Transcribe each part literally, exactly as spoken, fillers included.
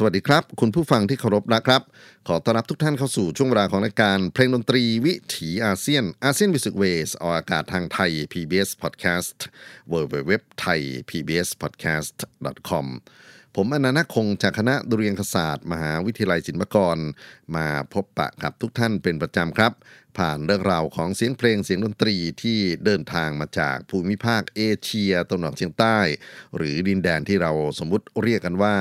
สวัสดีครับคุณผู้ฟังที่เคารพนะครับขอต้อนรับทุกท่านเข้าสู่ช่วงเวลาของรายการเพลงดนตรีวิถีอาเซียนอาเซียนมิวสิกเวสออกอากาศทางไทย พี บี เอส Podcastดับเบิลยู ดับเบิลยู ดับเบิลยู ดอท ไทย พี บี เอส พอดแคสต์ ดอท คอม ผมอนันต์คงจากคณะดุเรียนศาสตร์มหาวิทยาลัยศิลปากรมาพบปะกับทุกท่านเป็นประจำครับผ่านเรื่องราวของเสียงเพลงเสียงดนตรีที่เดินทางมาจากภูมิภาคเอเชียตะวันออกเฉียงใต้หรือดินแดนที่เราสมมติเรียกกันว่า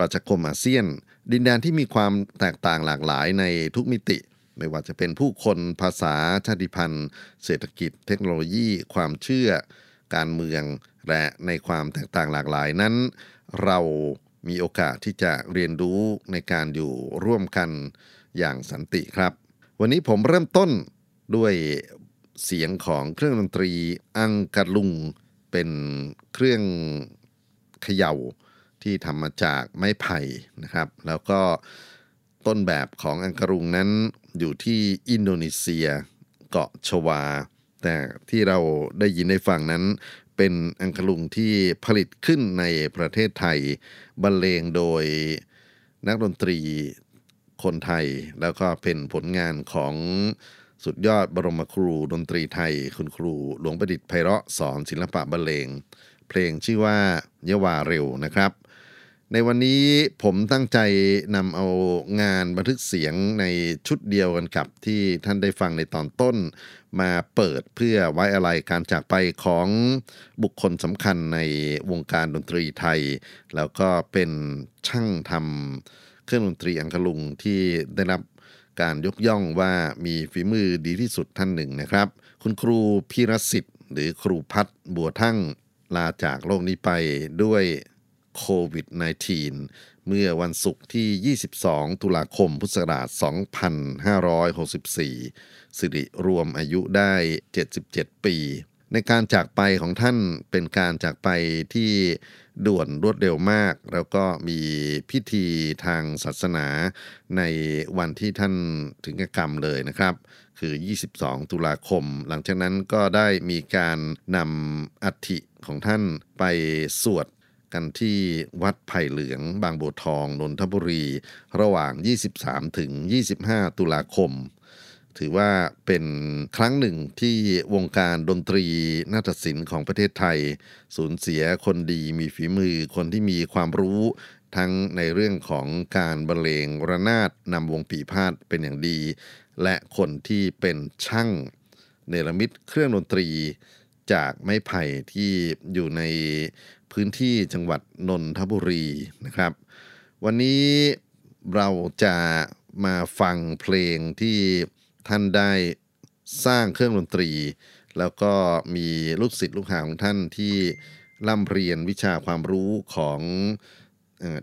ประชาคมอาเซียนดินแดนที่มีความแตกต่างหลากหลายในทุกมิติไม่ว่าจะเป็นผู้คนภาษาชาติพันธุ์เศรษฐกิจเทคโนโลยีความเชื่อการเมืองและในความแตกต่างหลากหลายนั้นเรามีโอกาสที่จะเรียนรู้ในการอยู่ร่วมกันอย่างสันติครับวันนี้ผมเริ่มต้นด้วยเสียงของเครื่องดนตรีอังกะลุงเป็นเครื่องเขย่าที่ทำมาจากไม้ไผ่นะครับแล้วก็ต้นแบบของอังกะลุงนั้นอยู่ที่อินโดนีเซียเกาะชวาแต่ที่เราได้ยินได้ฟังนั้นเป็นอังกะลุงที่ผลิตขึ้นในประเทศไทยบรรเลงโดยนักดนตรีคนไทยแล้วก็เป็นผลงานของสุดยอดบรมครูดนตรีไทยคุณครูหลวงประดิษฐ์ไพเราะสอนศิลปะบรรเลงเพลงชื่อว่าเยาวาเร็วนะครับในวันนี้ผมตั้งใจนำเอางานบันทึกเสียงในชุดเดียวกันกับที่ท่านได้ฟังในตอนต้นมาเปิดเพื่อไว้อาลัยการจากไปของบุคคลสำคัญในวงการดนตรีไทยแล้วก็เป็นช่างทำเครื่องดนตรีอังกะลุงที่ได้รับการยกย่องว่ามีฝีมือดีที่สุดท่านหนึ่งนะครับคุณครูพีรศิษฐ์หรือครูพัดบัวทั่ง ลาจากโลกนี้ไปด้วยโควิด สิบเก้า เมื่อวันศุกร์ที่ ยี่สิบสอง ตุลาคม พุทธศักราช สองพันห้าร้อยหกสิบสี่ สิริรวมอายุได้ เจ็ดสิบเจ็ด ปีในการจากไปของท่านเป็นการจากไปที่ด่วนรวดเร็วมากแล้วก็มีพิธีทางศาสนาในวันที่ท่านถึงแก่กรรมเลยนะครับคือยี่สิบสองตุลาคมหลังจากนั้นก็ได้มีการนำอัฐิของท่านไปสวดกันที่วัดไผ่เหลืองบางบัวทองนนทบุรีระหว่างยี่สิบสามถึงยี่สิบห้าตุลาคมถือว่าเป็นครั้งหนึ่งที่วงการดนตรีนาฏศิลป์ของประเทศไทยสูญเสียคนดีมีฝีมือคนที่มีความรู้ทั้งในเรื่องของการบรรเลงระนาดนำวงปี่พาทย์เป็นอย่างดีและคนที่เป็นช่างเนรมิตเครื่องดนตรีจากไม้ไผ่ที่อยู่ในพื้นที่จังหวัดนนทบุรีนะครับวันนี้เราจะมาฟังเพลงที่ท่านได้สร้างเครื่องดนตรีแล้วก็มีลูกศิษย์ลูกหาของท่านที่ร่ำเรียนวิชาความรู้ของ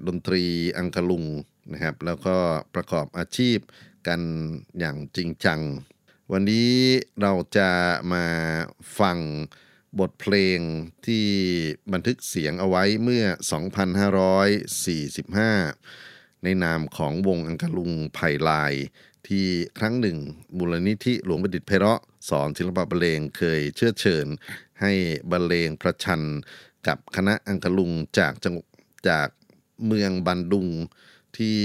ดนตรีอังกะลุงนะครับแล้วก็ประกอบอาชีพกันอย่างจริงจังวันนี้เราจะมาฟังบทเพลงที่บันทึกเสียงเอาไว้เมื่อ สองพันห้าร้อยสี่สิบห้า ในนามของวงอังกะลุงไผ่ลายที่ครั้งหนึ่งมูลนิธิหลวงประดิษฐ์ไพเราะห์สอนศิลปะบรรเลงเคยเชื้อเชิญให้บรรเลงประชันกับคณะอังกะลุงจากจังจากเมืองบันดุงที่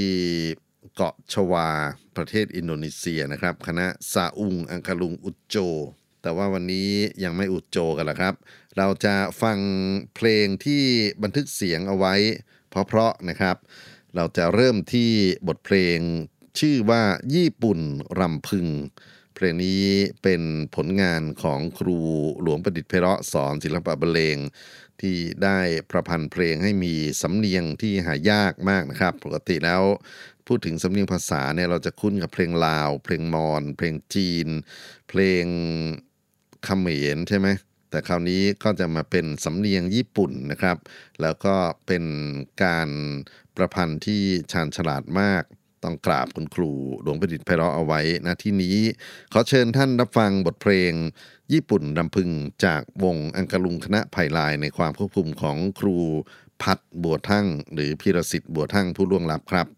เกาะชวาประเทศอินโดนีเซียนะครับคณะซาอุงอังกะลุงอุจโจแต่ว่าวันนี้ยังไม่อุจโจกันละครับเราจะฟังเพลงที่บันทึกเสียงเอาไว้เพราะๆนะครับเราจะเริ่มที่บทเพลงชื่อว่าญี่ปุ่นรำพึงเพลงนี้เป็นผลงานของครูหลวงประดิษฐ์ไพเราะห์สอนศิลปะบรรเลงที่ได้ประพันธ์เพลงให้มีสำเนียงที่หายากมากนะครับปกติแล้วพูดถึงสำเนียงภาษาเนี่ยเราจะคุ้นกับเพลงลาวเพลงมอญเพลงจีนเพลงเขมรใช่ไหมแต่คราวนี้ก็จะมาเป็นสำเนียงญี่ปุ่นนะครับแล้วก็เป็นการประพันธ์ที่ชาญฉลาดมากต้องกราบคุณครูหลวงประดิษฐ์ไพเราะห์เอาไว้ณที่นี้ขอเชิญท่านรับฟังบทเพลงญี่ปุ่นรำพึงจากวงอังกะลุงคณะไผ่ลายในความควบคุมของครูพัดบัวทั่งหรือพีรศิษฐ์บัวทั่งผู้ล่วงลับครับ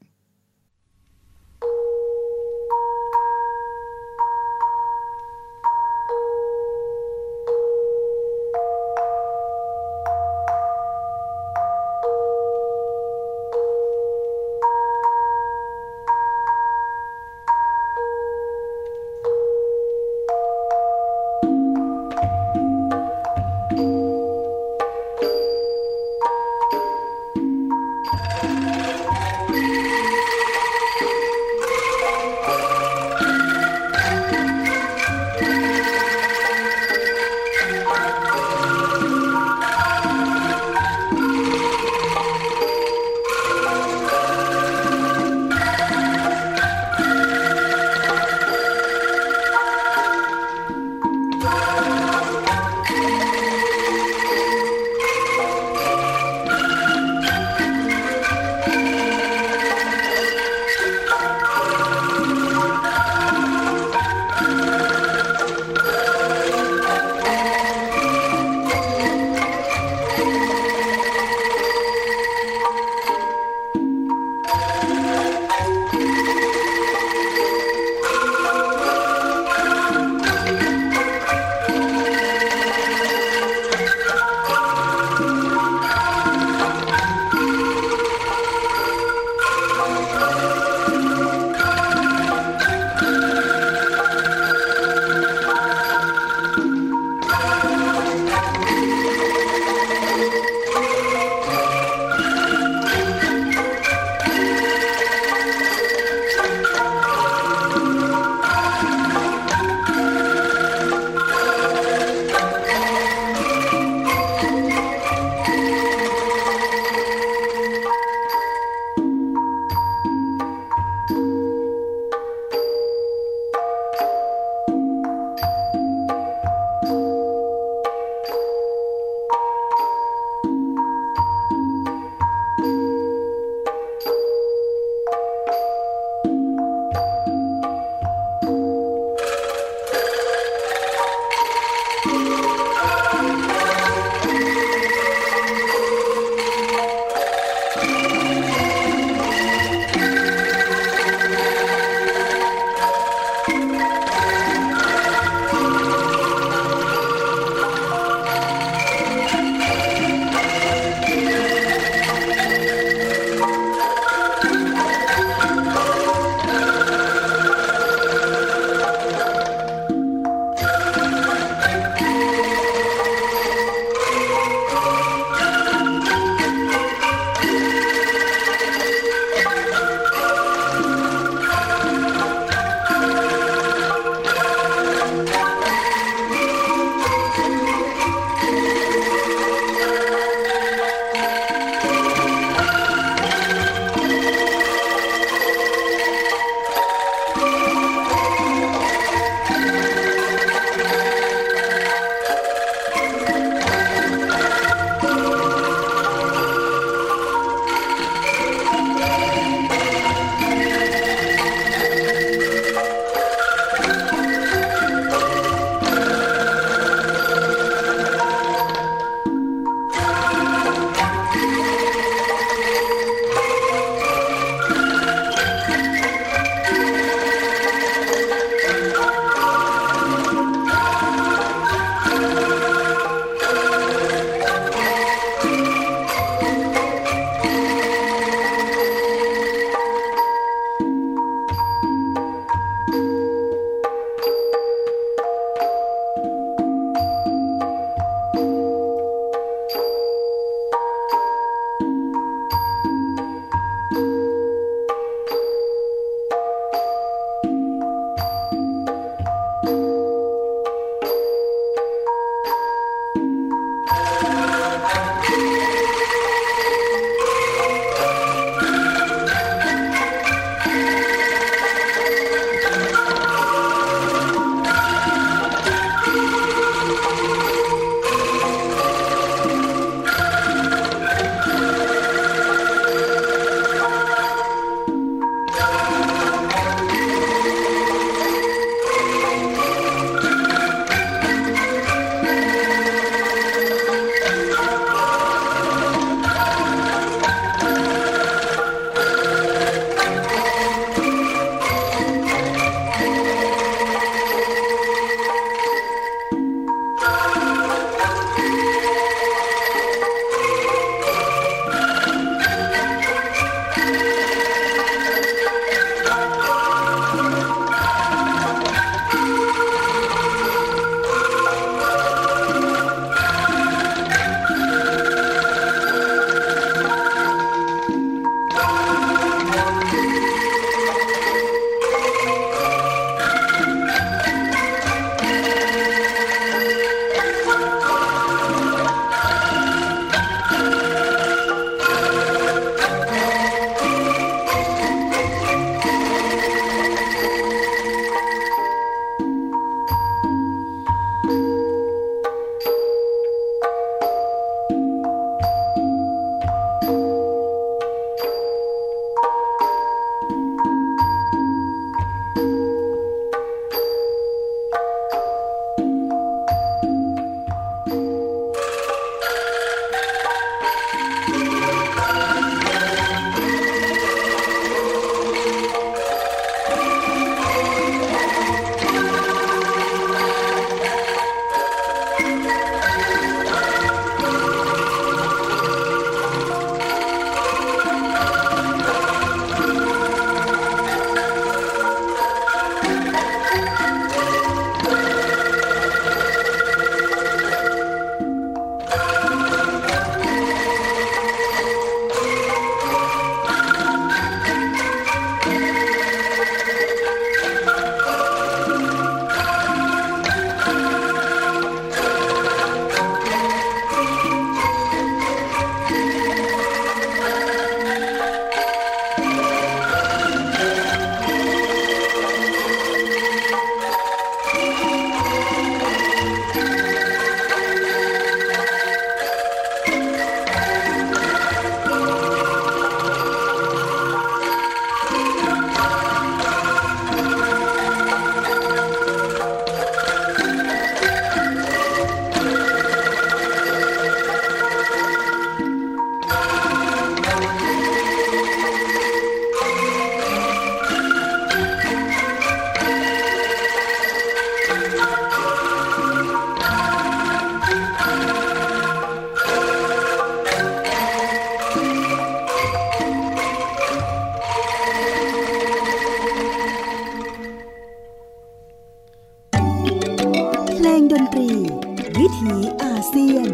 ถีอาเซียน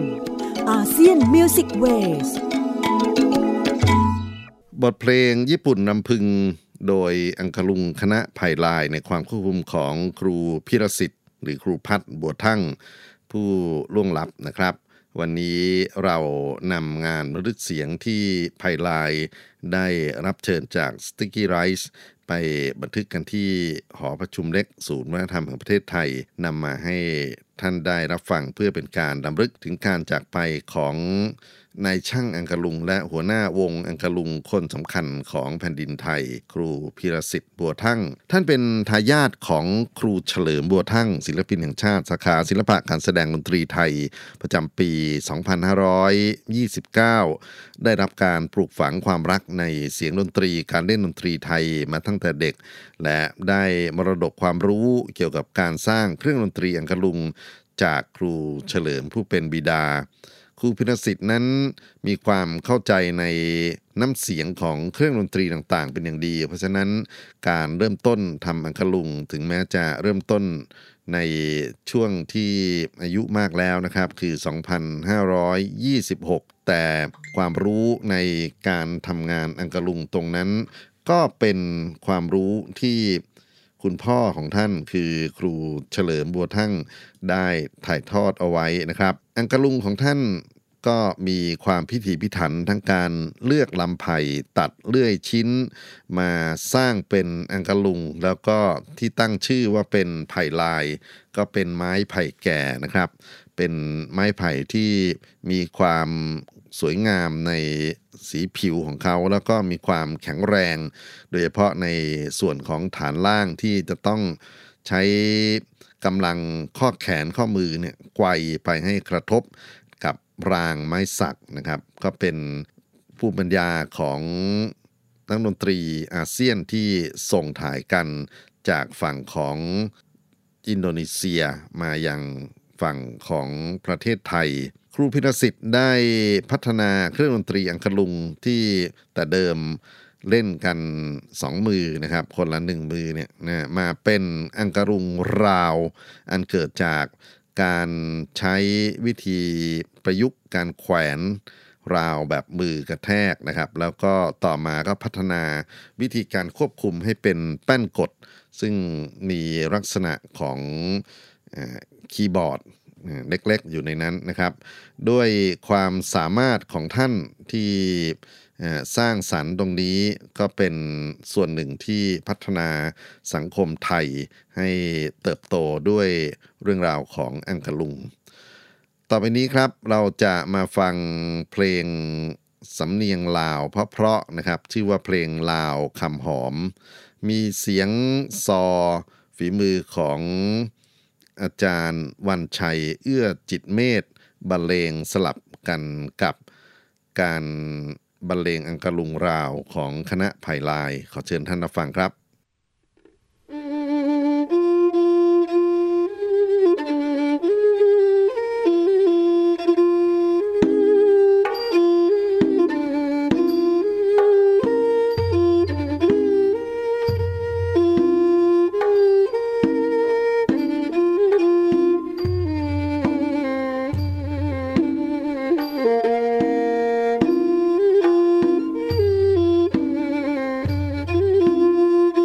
อาเซียนมิวสิกเวสบทเพลงญี่ปุ่นรำพึงโดยอังคลุงคณะไผ่ลายในความควบคุมของครูพิรสิทธิ์หรือครูพัฒน์บัวทั่งผู้ล่วงลับนะครับวันนี้เรานำงานบันทึกเสียงที่ไผ่ลายได้รับเชิญจาก Sticky Rice ไปบันทึกกันที่หอประชุมเล็กศูนย์วัฒนธรรมแห่งประเทศไทยนำมาให้ท่านได้รับฟังเพื่อเป็นการรำลึกถึงการจากไปของนายช่างอังคลุงและหัวหน้าวงอังคลุงคนสำคัญของแผ่นดินไทยครูพิรสิทธิ์บัวทั่งท่านเป็นทายาทของครูเฉลิมบัวทั่งศิลปินแห่งชาติสาขาศิลปะการแสดงดนตรีไทยประจำปีสองพันห้าร้อยยี่สิบเก้าได้รับการปลูกฝังความรักในเสียงดนตรีการเล่นดนตรีไทยมาตั้งแต่เด็กและได้มรดกความรู้เกี่ยวกับการสร้างเครื่องดนตรีอังคลุงจากครูเฉลิมผู้เป็นบิดาครูพิรสิทธิ์นั้นมีความเข้าใจในน้ำเสียงของเครื่องดนตรีต่างๆเป็นอย่างดีเพราะฉะนั้นการเริ่มต้นทำอังคลุงถึงแม้จะเริ่มต้นในช่วงที่อายุมากแล้วนะครับคือสองพันห้าร้อยยี่สิบหกแต่ความรู้ในการทำงานอังคลุงตรงนั้นก็เป็นความรู้ที่คุณพ่อของท่านคือครูเฉลิมบัวทั่งได้ถ่ายทอดเอาไว้นะครับอังคลุงของท่านก็มีความพิถีพิถันทั้งการเลือกลำไผ่ตัดเลื่อยชิ้นมาสร้างเป็นอังคลุงแล้วก็ที่ตั้งชื่อว่าเป็นไผ่ลายก็เป็นไม้ไผ่แก่นะครับเป็นไม้ไผ่ที่มีความสวยงามในสีผิวของเขาแล้วก็มีความแข็งแรงโดยเฉพาะในส่วนของฐานล่างที่จะต้องใช้กำลังข้อแขนข้อมือเนี่ยไกวไปให้กระทบกับรางไม้สักนะครับก็เป็นภูมิปัญญาของนักดนตรีอาเซียนที่ส่งถ่ายกันจากฝั่งของอินโดนีเซียมายังฝั่งของประเทศไทยครูพิรสิทธิ์ได้พัฒนาเครื่องดนตรีอังคลุงที่แต่เดิมเล่นกันสองมือนะครับคนละหนึ่งมือเนี่ยนะมาเป็นอังคลุงราวอันเกิดจากการใช้วิธีประยุกต์การแขวนราวแบบมือกระแทกนะครับแล้วก็ต่อมาก็พัฒนาวิธีการควบคุมให้เป็นแป้นกดซึ่งมีลักษณะของคีย์บอร์ดเล็กๆอยู่ในนั้นนะครับด้วยความสามารถของท่านที่สร้างสรรค์ตรงนี้ก็เป็นส่วนหนึ่งที่พัฒนาสังคมไทยให้เติบโตด้วยเรื่องราวของอังคลุงต่อไปนี้ครับเราจะมาฟังเพลงสำเนียงลาวเพราะๆนะครับชื่อว่าเพลงลาวคำหอมมีเสียงซอฝีมือของอาจารย์วันชัยเอื้อจิตเมธบรรเลงสลับกันกับการบรรเลงอังคลุงราวของคณะไผ่ลายขอเชิญท่านรับฟังครับThank you.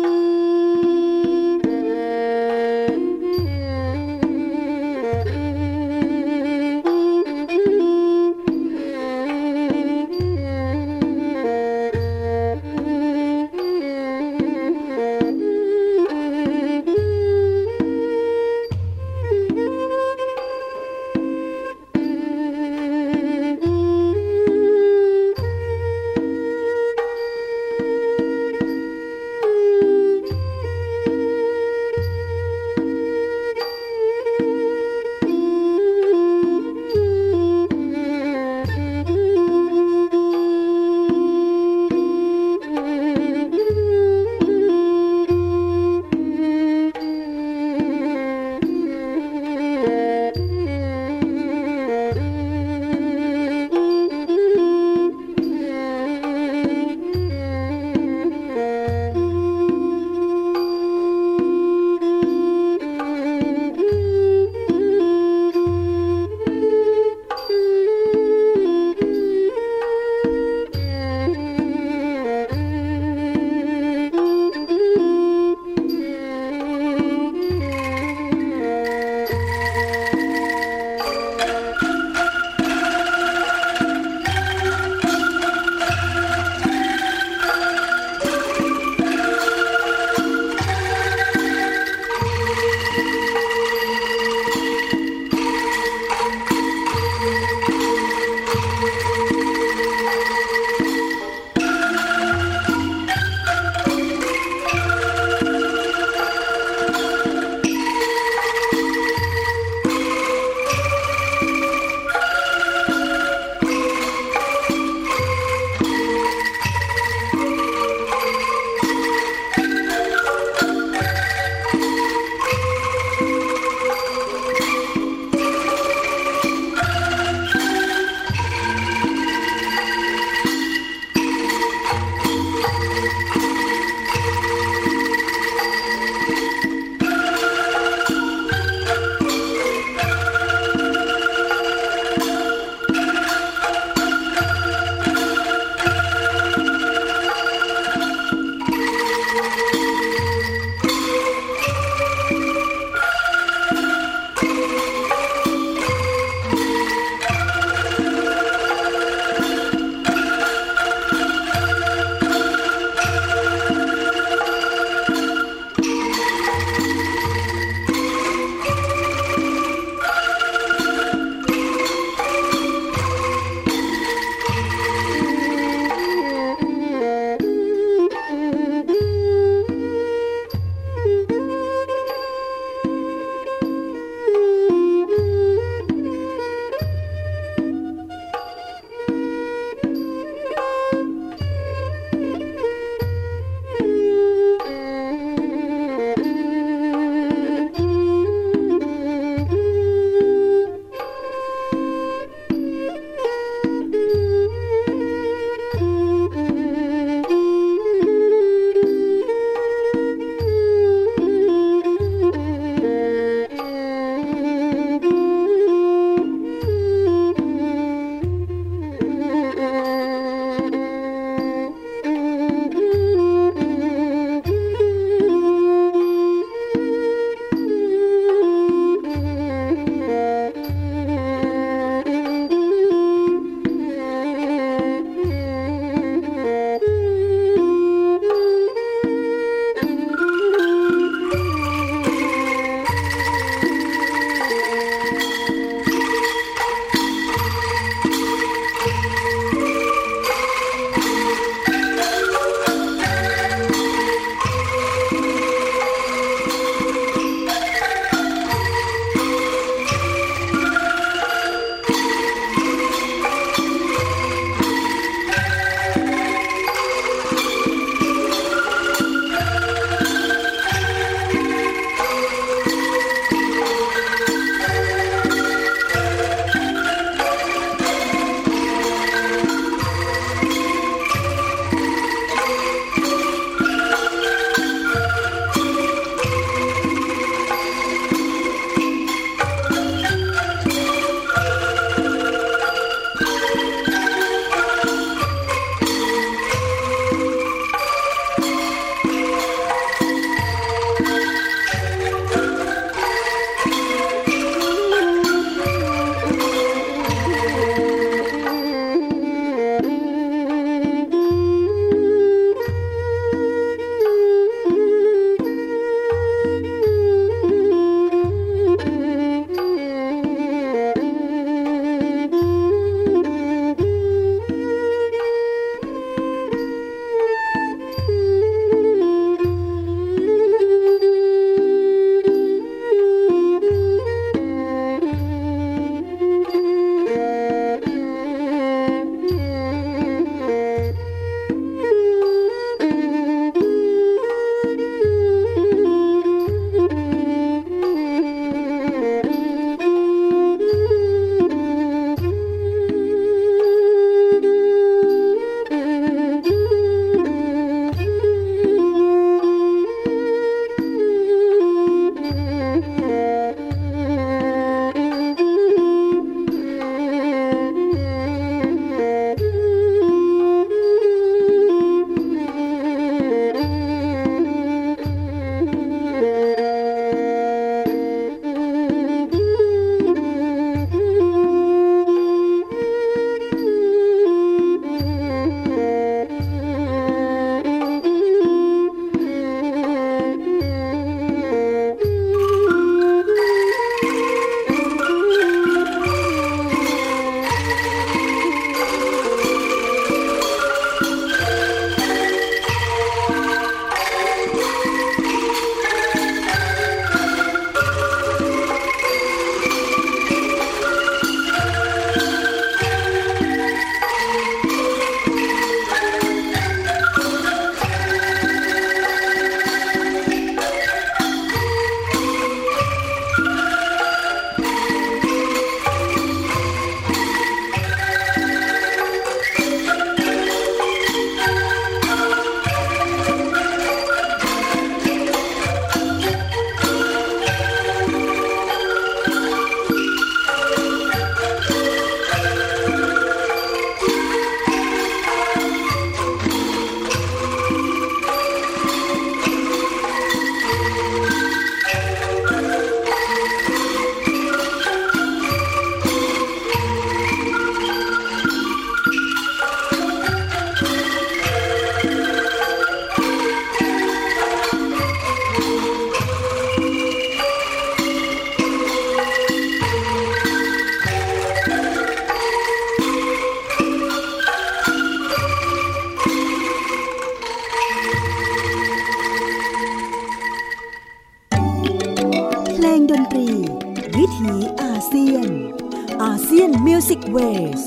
เซียนมิวสิกเวส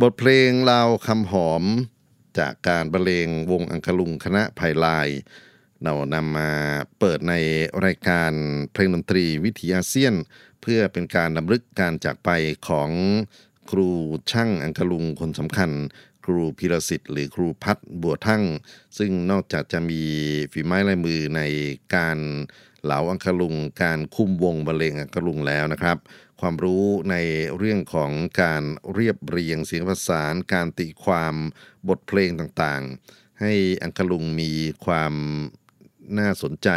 บทเพลงลาวคำหอมจากการบรรเลงวงอังคลุงคณะไพลายเรานำมาเปิดในรายการเพลงดนตรีวิถีอาเซียนเพื่อเป็นการรำลึกการจากไปของครูช่างอังคลุงคนสำคัญครูพีรศิษฐ์หรือครูพัดบัวทั่งซึ่งนอกจากจะมีฝีไม้ลายมือในการเหลาอังคลุงการคุ้มวงบรรเลงอังคลุงแล้วนะครับความรู้ในเรื่องของการเรียบเรียงเสียงประสานการตีความบทเพลงต่างๆให้อังคลุงมีความน่าสนใจ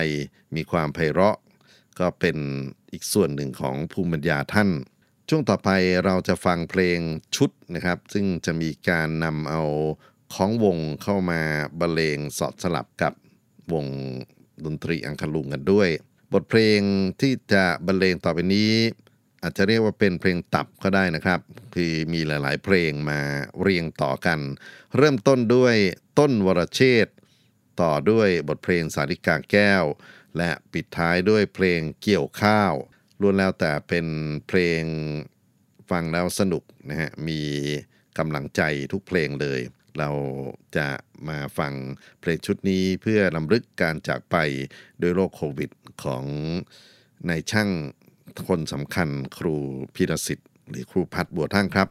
มีความไพเราะก็เป็นอีกส่วนหนึ่งของภูมิปัญญาท่านช่วงต่อไปเราจะฟังเพลงชุดนะครับซึ่งจะมีการนำเอาของวงเข้ามาบรรเลงสอดสลับกับวงดนตรีอังคลุงกันด้วยบทเพลงที่จะบรรเลงต่อไปนี้อาจจะเรียกว่าเป็นเพลงตับก็ได้นะครับคือมีหลายๆเพลงมาเรียงต่อกันเริ่มต้นด้วยต้นวรเชษฐ์ต่อด้วยบทเพลงสาริกาแก้วและปิดท้ายด้วยเพลงเกี่ยวข้าวล้วนแล้วแต่เป็นเพลงฟังแล้วสนุกนะฮะมีกำลังใจทุกเพลงเลยเราจะมาฟังเพลงชุดนี้เพื่อรำลึกการจากไปด้วยโรคโควิดของนายช่างคนสำคัญครูพีรศิษฐ์หรือครูพัดบัวทั่งครับ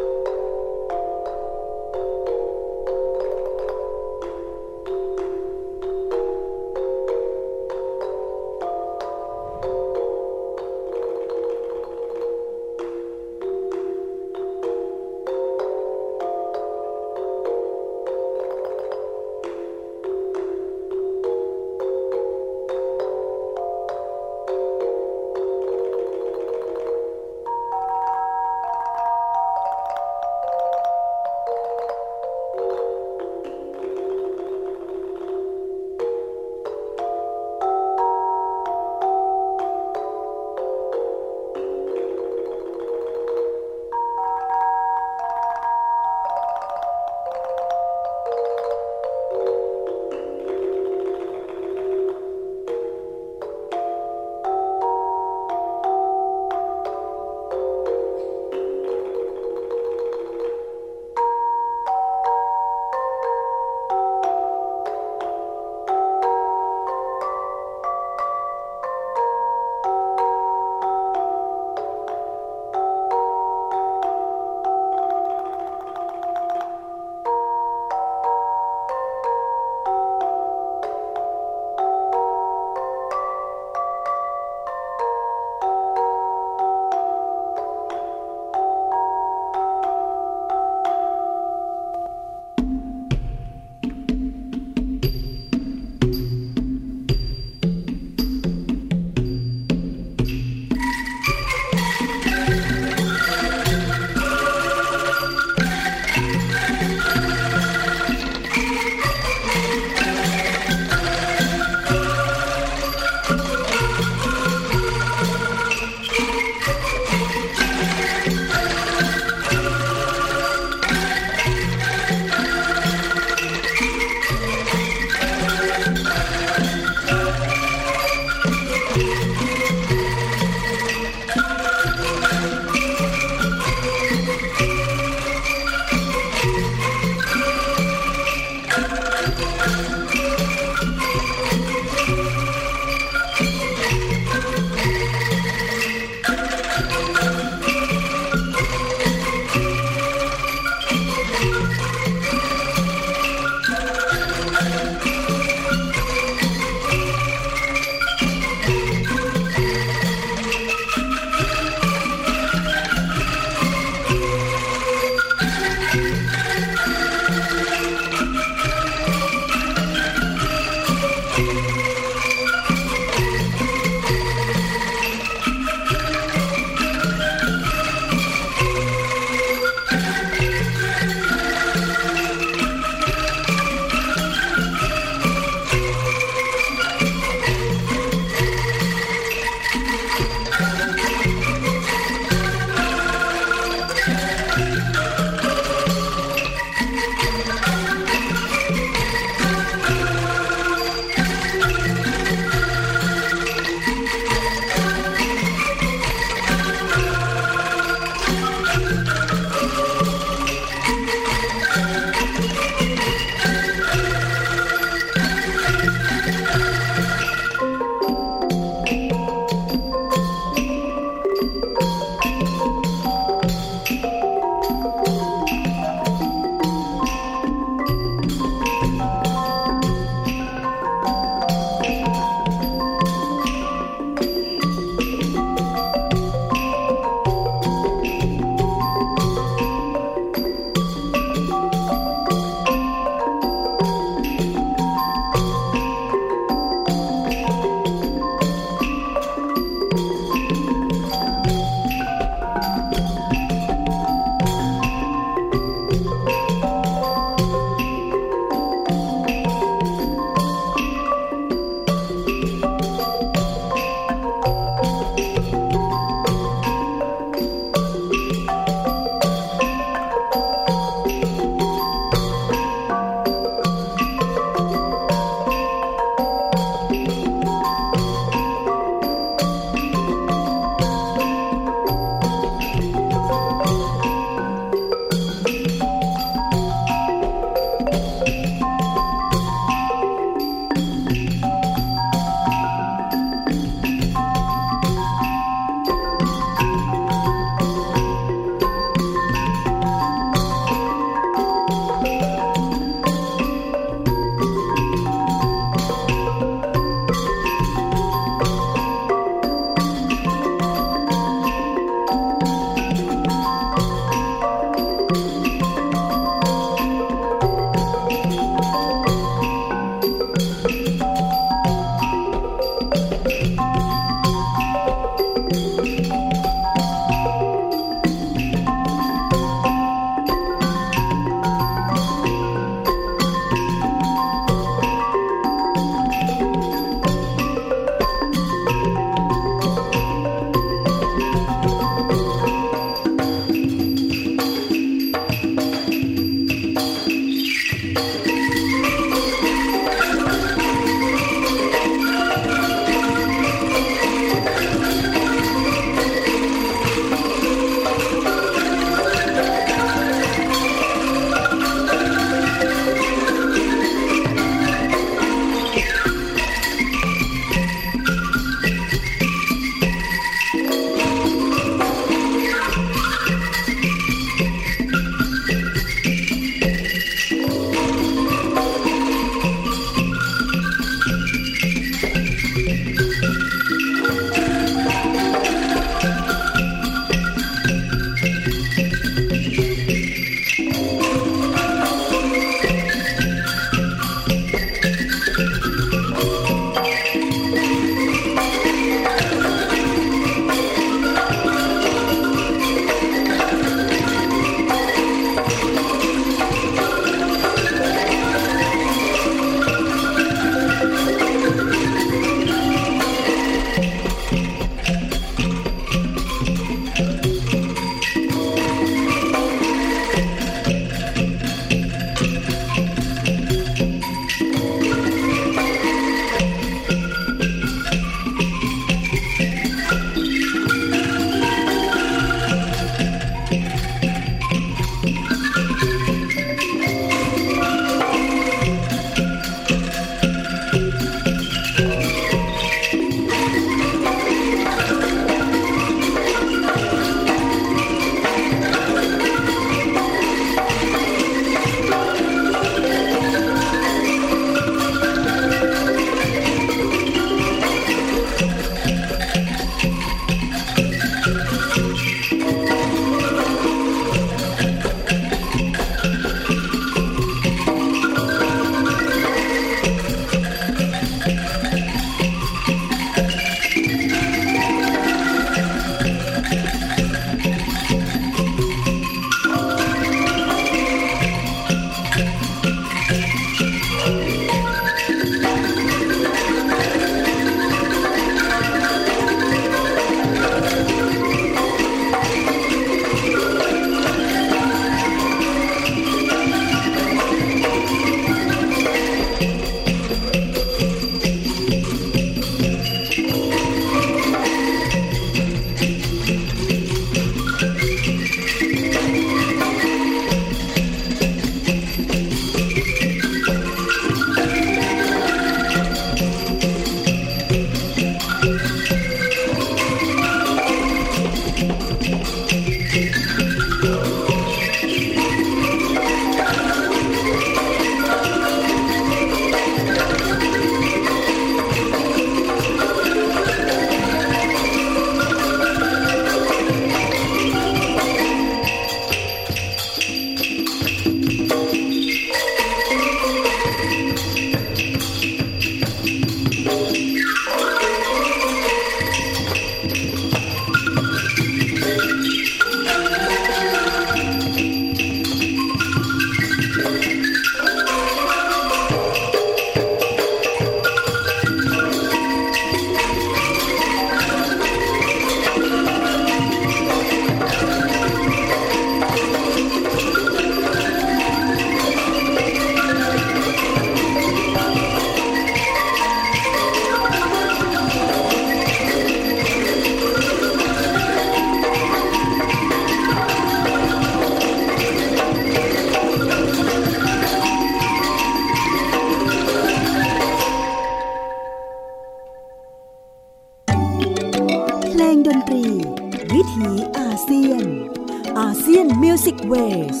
Korean Music Waves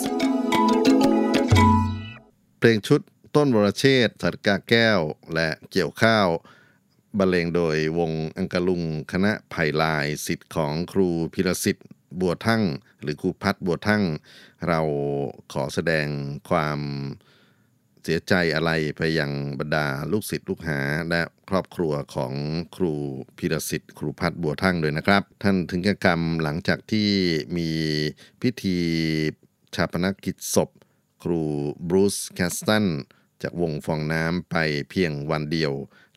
เพลงชุดต้นวรเชษฐ์ สันกาแก้วและเกี่ยวข้าวบรรเลงโดยวงอังกะลุงคณะไผ่ลายศิษย์ของครูพิรศิษฐ์บัวทั่งหรือครูพัดบัวทั่งเราขอแสดงความเสียใจอะไรไปยังบรรดาลูกศิษย์ลูกหาและครอบครัวของครูพิรศิษฐ์ครูพัดบัวทั่งด้วยนะครับท่านถึงแก่กรรมหลังจากที่มีพิธีฌาปนกิจศพครูบรูซแคสตันจากวงฟองน้ำไปเพียงวันเดียว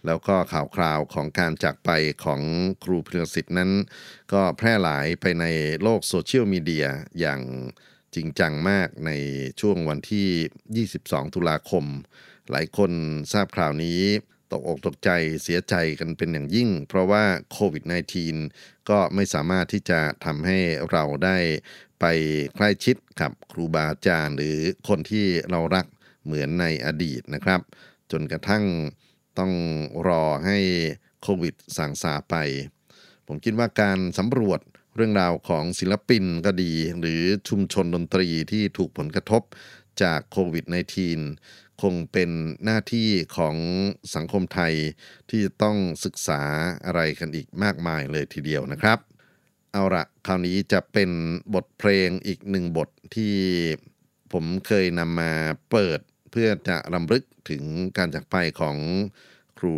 แล้วก็ข่าวคราวของการจากไปของครูพิรศิษฐ์นั้นก็แพร่หลายไปในโลกโซเชียลมีเดียอย่างจริงจังมากในช่วงวันที่ยี่สิบสองตุลาคมหลายคนทราบข่าวนี้ตกอกตกใจเสียใจกันเป็นอย่างยิ่งเพราะว่าโควิด สิบเก้า ก็ไม่สามารถที่จะทำให้เราได้ไปใกล้ชิดกับครูบาอาจารย์หรือคนที่เรารักเหมือนในอดีตนะครับจนกระทั่งต้องรอให้โควิดสั่งซาไปผมคิดว่าการสำรวจเรื่องราวของศิลปินก็ดีหรือชุมชนดนตรีที่ถูกผลกระทบจากโควิด สิบเก้า คงเป็นหน้าที่ของสังคมไทยที่จะต้องศึกษาอะไรกันอีกมากมายเลยทีเดียวนะครับเอาละคราวนี้จะเป็นบทเพลงอีกหนึ่งบทที่ผมเคยนำมาเปิดเพื่อจะรำลึกถึงการจากไปของครู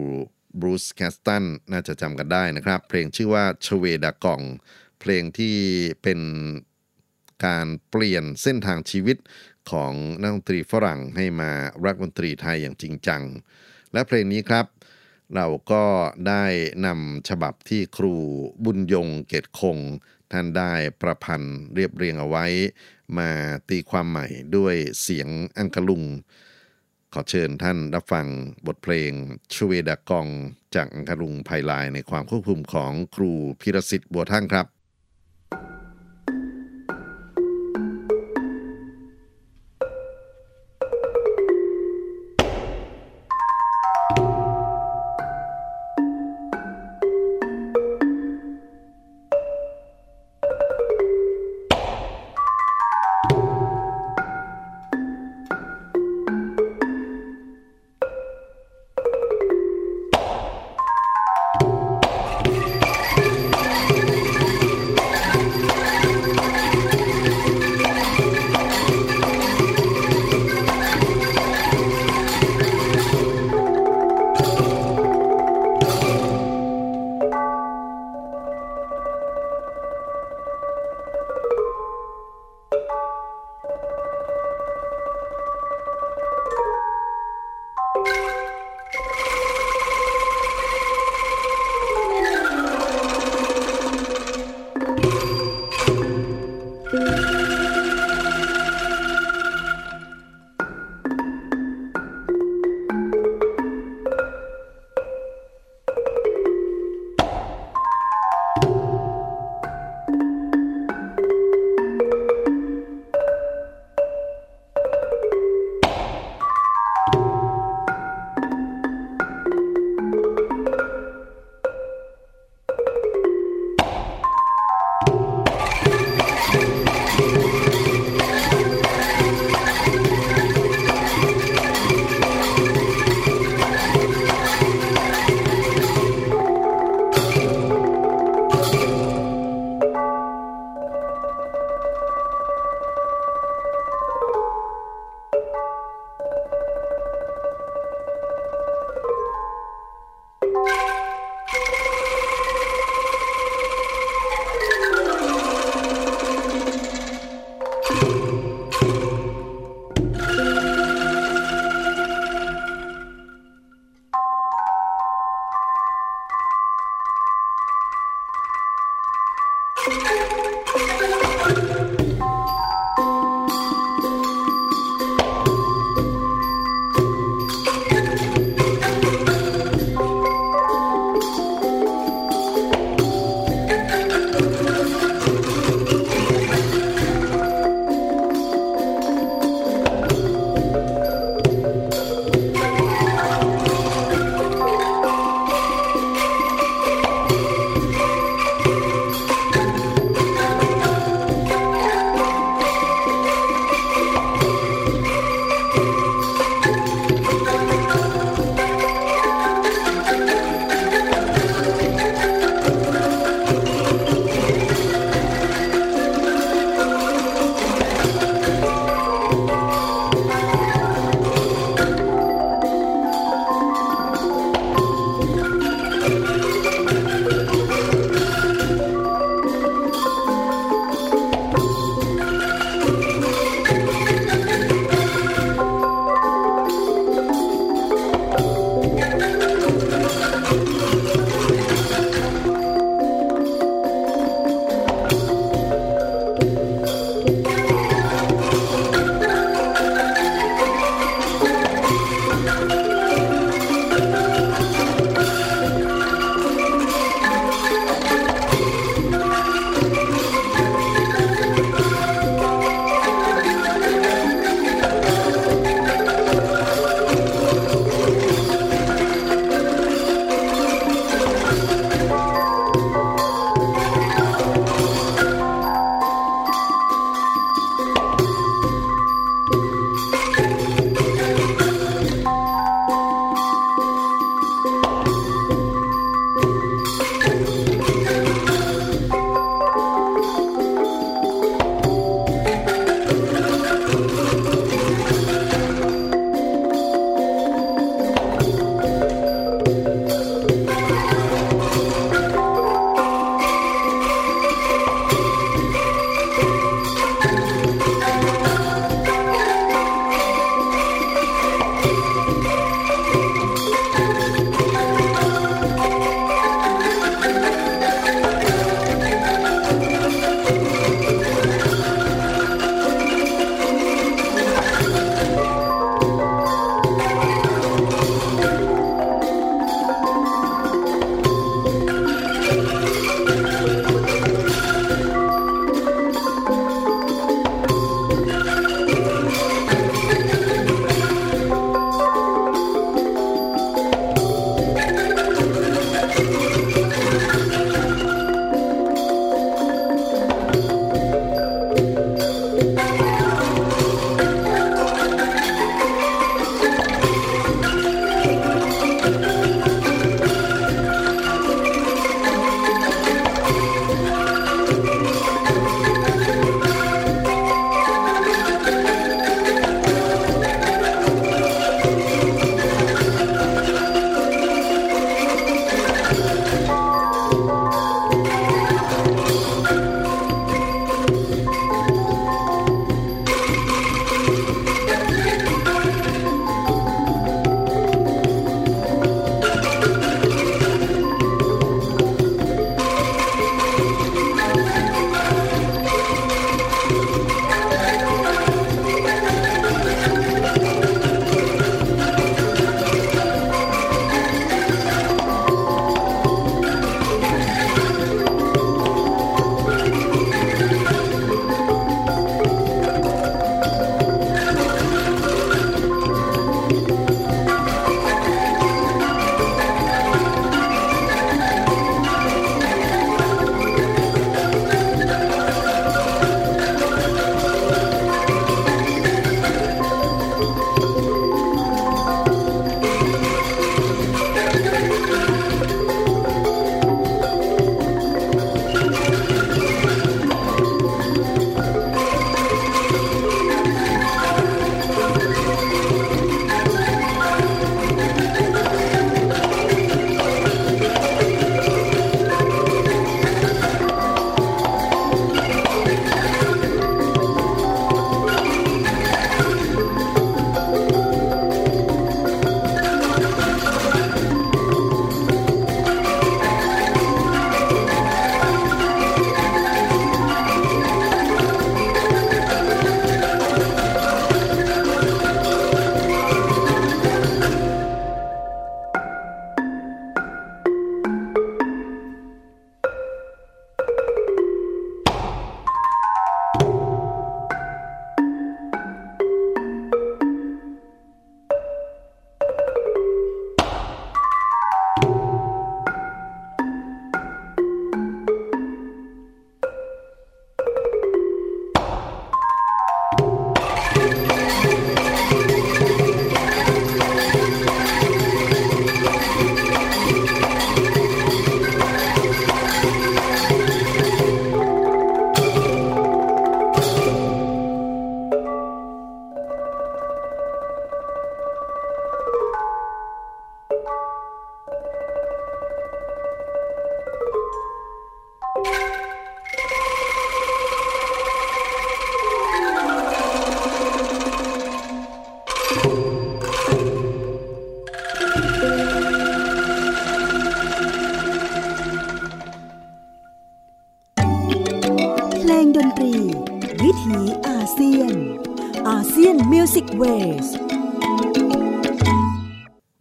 บรูซแคสตันน่าจะจำกันได้นะครับเพลงชื่อว่าชเวดากองเพลงที่เป็นการเปลี่ยนเส้นทางชีวิตของนักดนตรีฝรั่งให้มารักดนตรีไทยอย่างจริงจังและเพลงนี้ครับเราก็ได้นำฉบับที่ครูบุญยงเกตคงท่านได้ประพันธ์เรียบเรียงเอาไว้มาตีความใหม่ด้วยเสียงอังกะลุงขอเชิญท่านรับฟังบทเพลงชเวดากองจากอังกะลุงไผ่ลายในความควบคุมของครูพิรศิษฐ์บัวทั่งครับ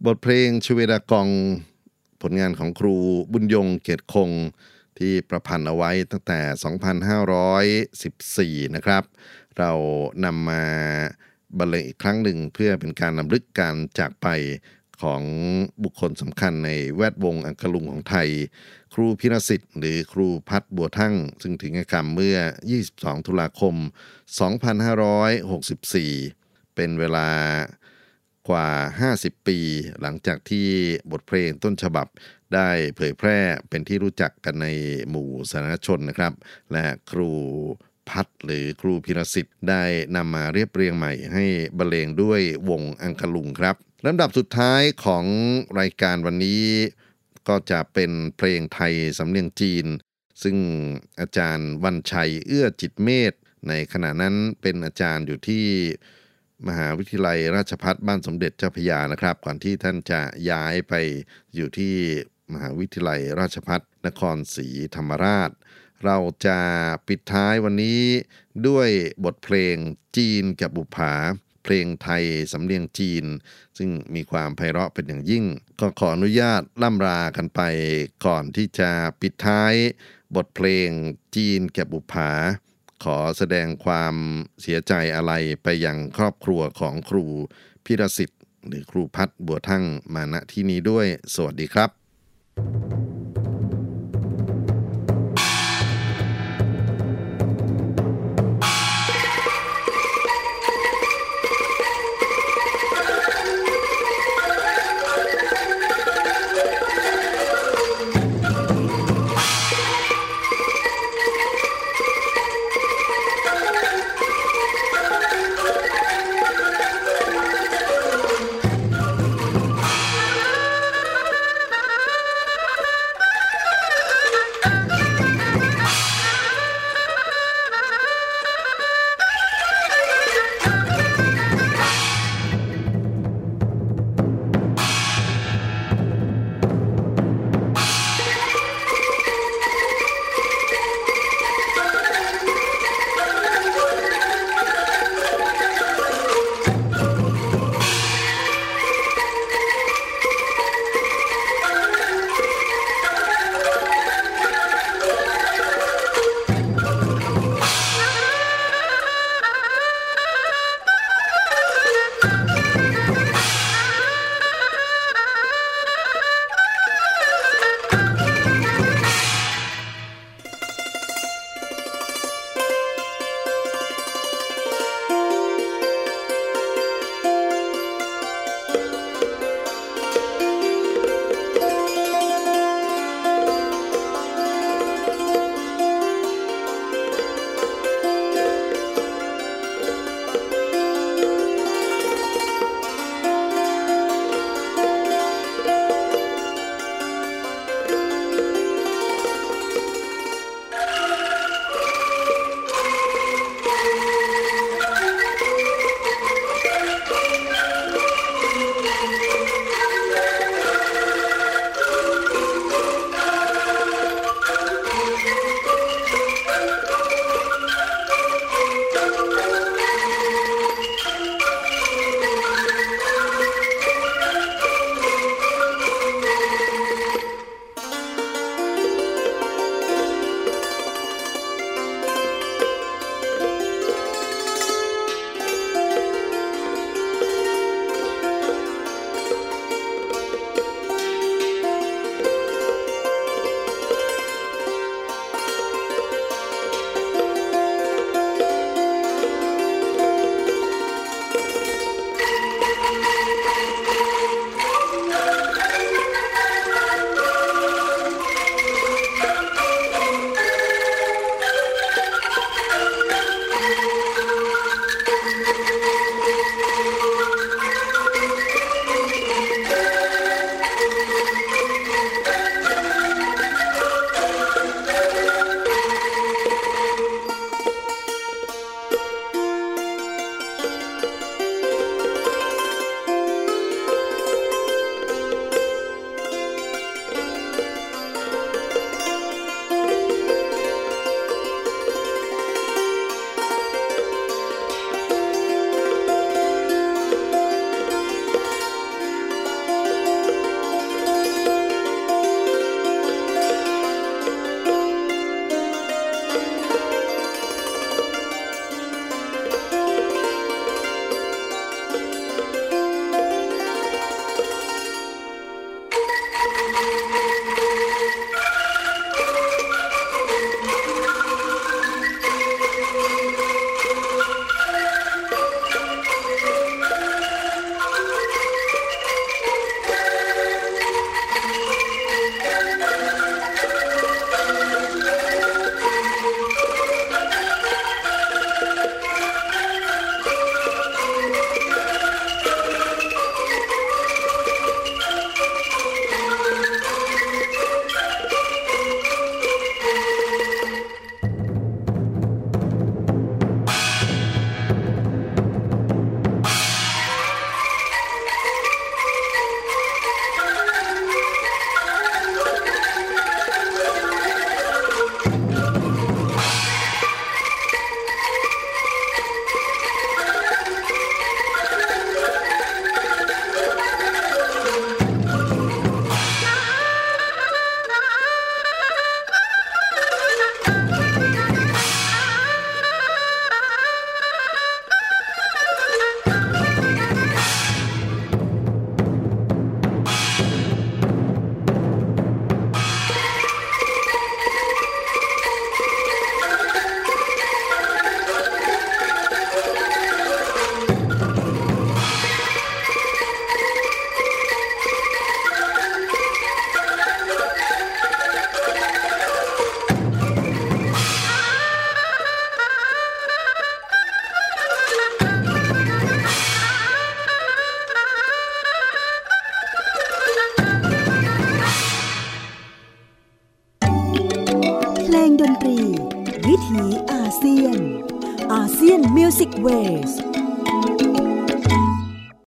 บทเพลงชเวดากองผลงานของครูบุญยงเกียรติคงที่ประพันธ์เอาไว้ตั้งแต่สองพันห้าร้อยสิบสี่นะครับเรานำมาบรรเลงอีกครั้งหนึ่งเพื่อเป็นการรำลึกการจากไปของบุคคลสำคัญในแวดวงอังคลุงของไทยครูพิรสิทธิ์หรือครูพัดบัวทั่งซึ่งถึงแก่กรรมเมื่อยี่สิบสองตุลาคมสองพันห้าร้อยหกสิบสี่เป็นเวลากว่าห้าสิบปีหลังจากที่บทเพลงต้นฉบับได้เผยแพร่เป็นที่รู้จักกันในหมู่สาธารณชนนะครับและครูพัดหรือครูพิรสิทธิ์ได้นำมาเรียบเรียงใหม่ให้บรรเลงด้วยวงอังคลุงครับลำดับสุดท้ายของรายการวันนี้ก็จะเป็นเพลงไทยสำเนียงจีนซึ่งอาจารย์วันชัยเอื้อจิตเมธในขณะนั้นเป็นอาจารย์อยู่ที่มหาวิทยาลัยราชภัฏบ้านสมเด็จเจ้าพระยานะครับก่อนที่ท่านจะย้ายไปอยู่ที่มหาวิทยาลัยราชภัฏนครศรีธรรมราชเราจะปิดท้ายวันนี้ด้วยบทเพลงจีนกับบุปผาเพลงไทยสำเนียงจีนซึ่งมีความไพเราะเป็นอย่างยิ่งก็ขออนุญาตล่ำลากันไปก่อนที่จะปิดท้ายบทเพลงจีนกับบุปผาขอแสดงความเสียใจอะไรไปยังครอบครัวของครูพิรสิทธิ์หรือครูพัดบัวทั่งมาณที่นี้ด้วยสวัสดีครับ Korean Music Waves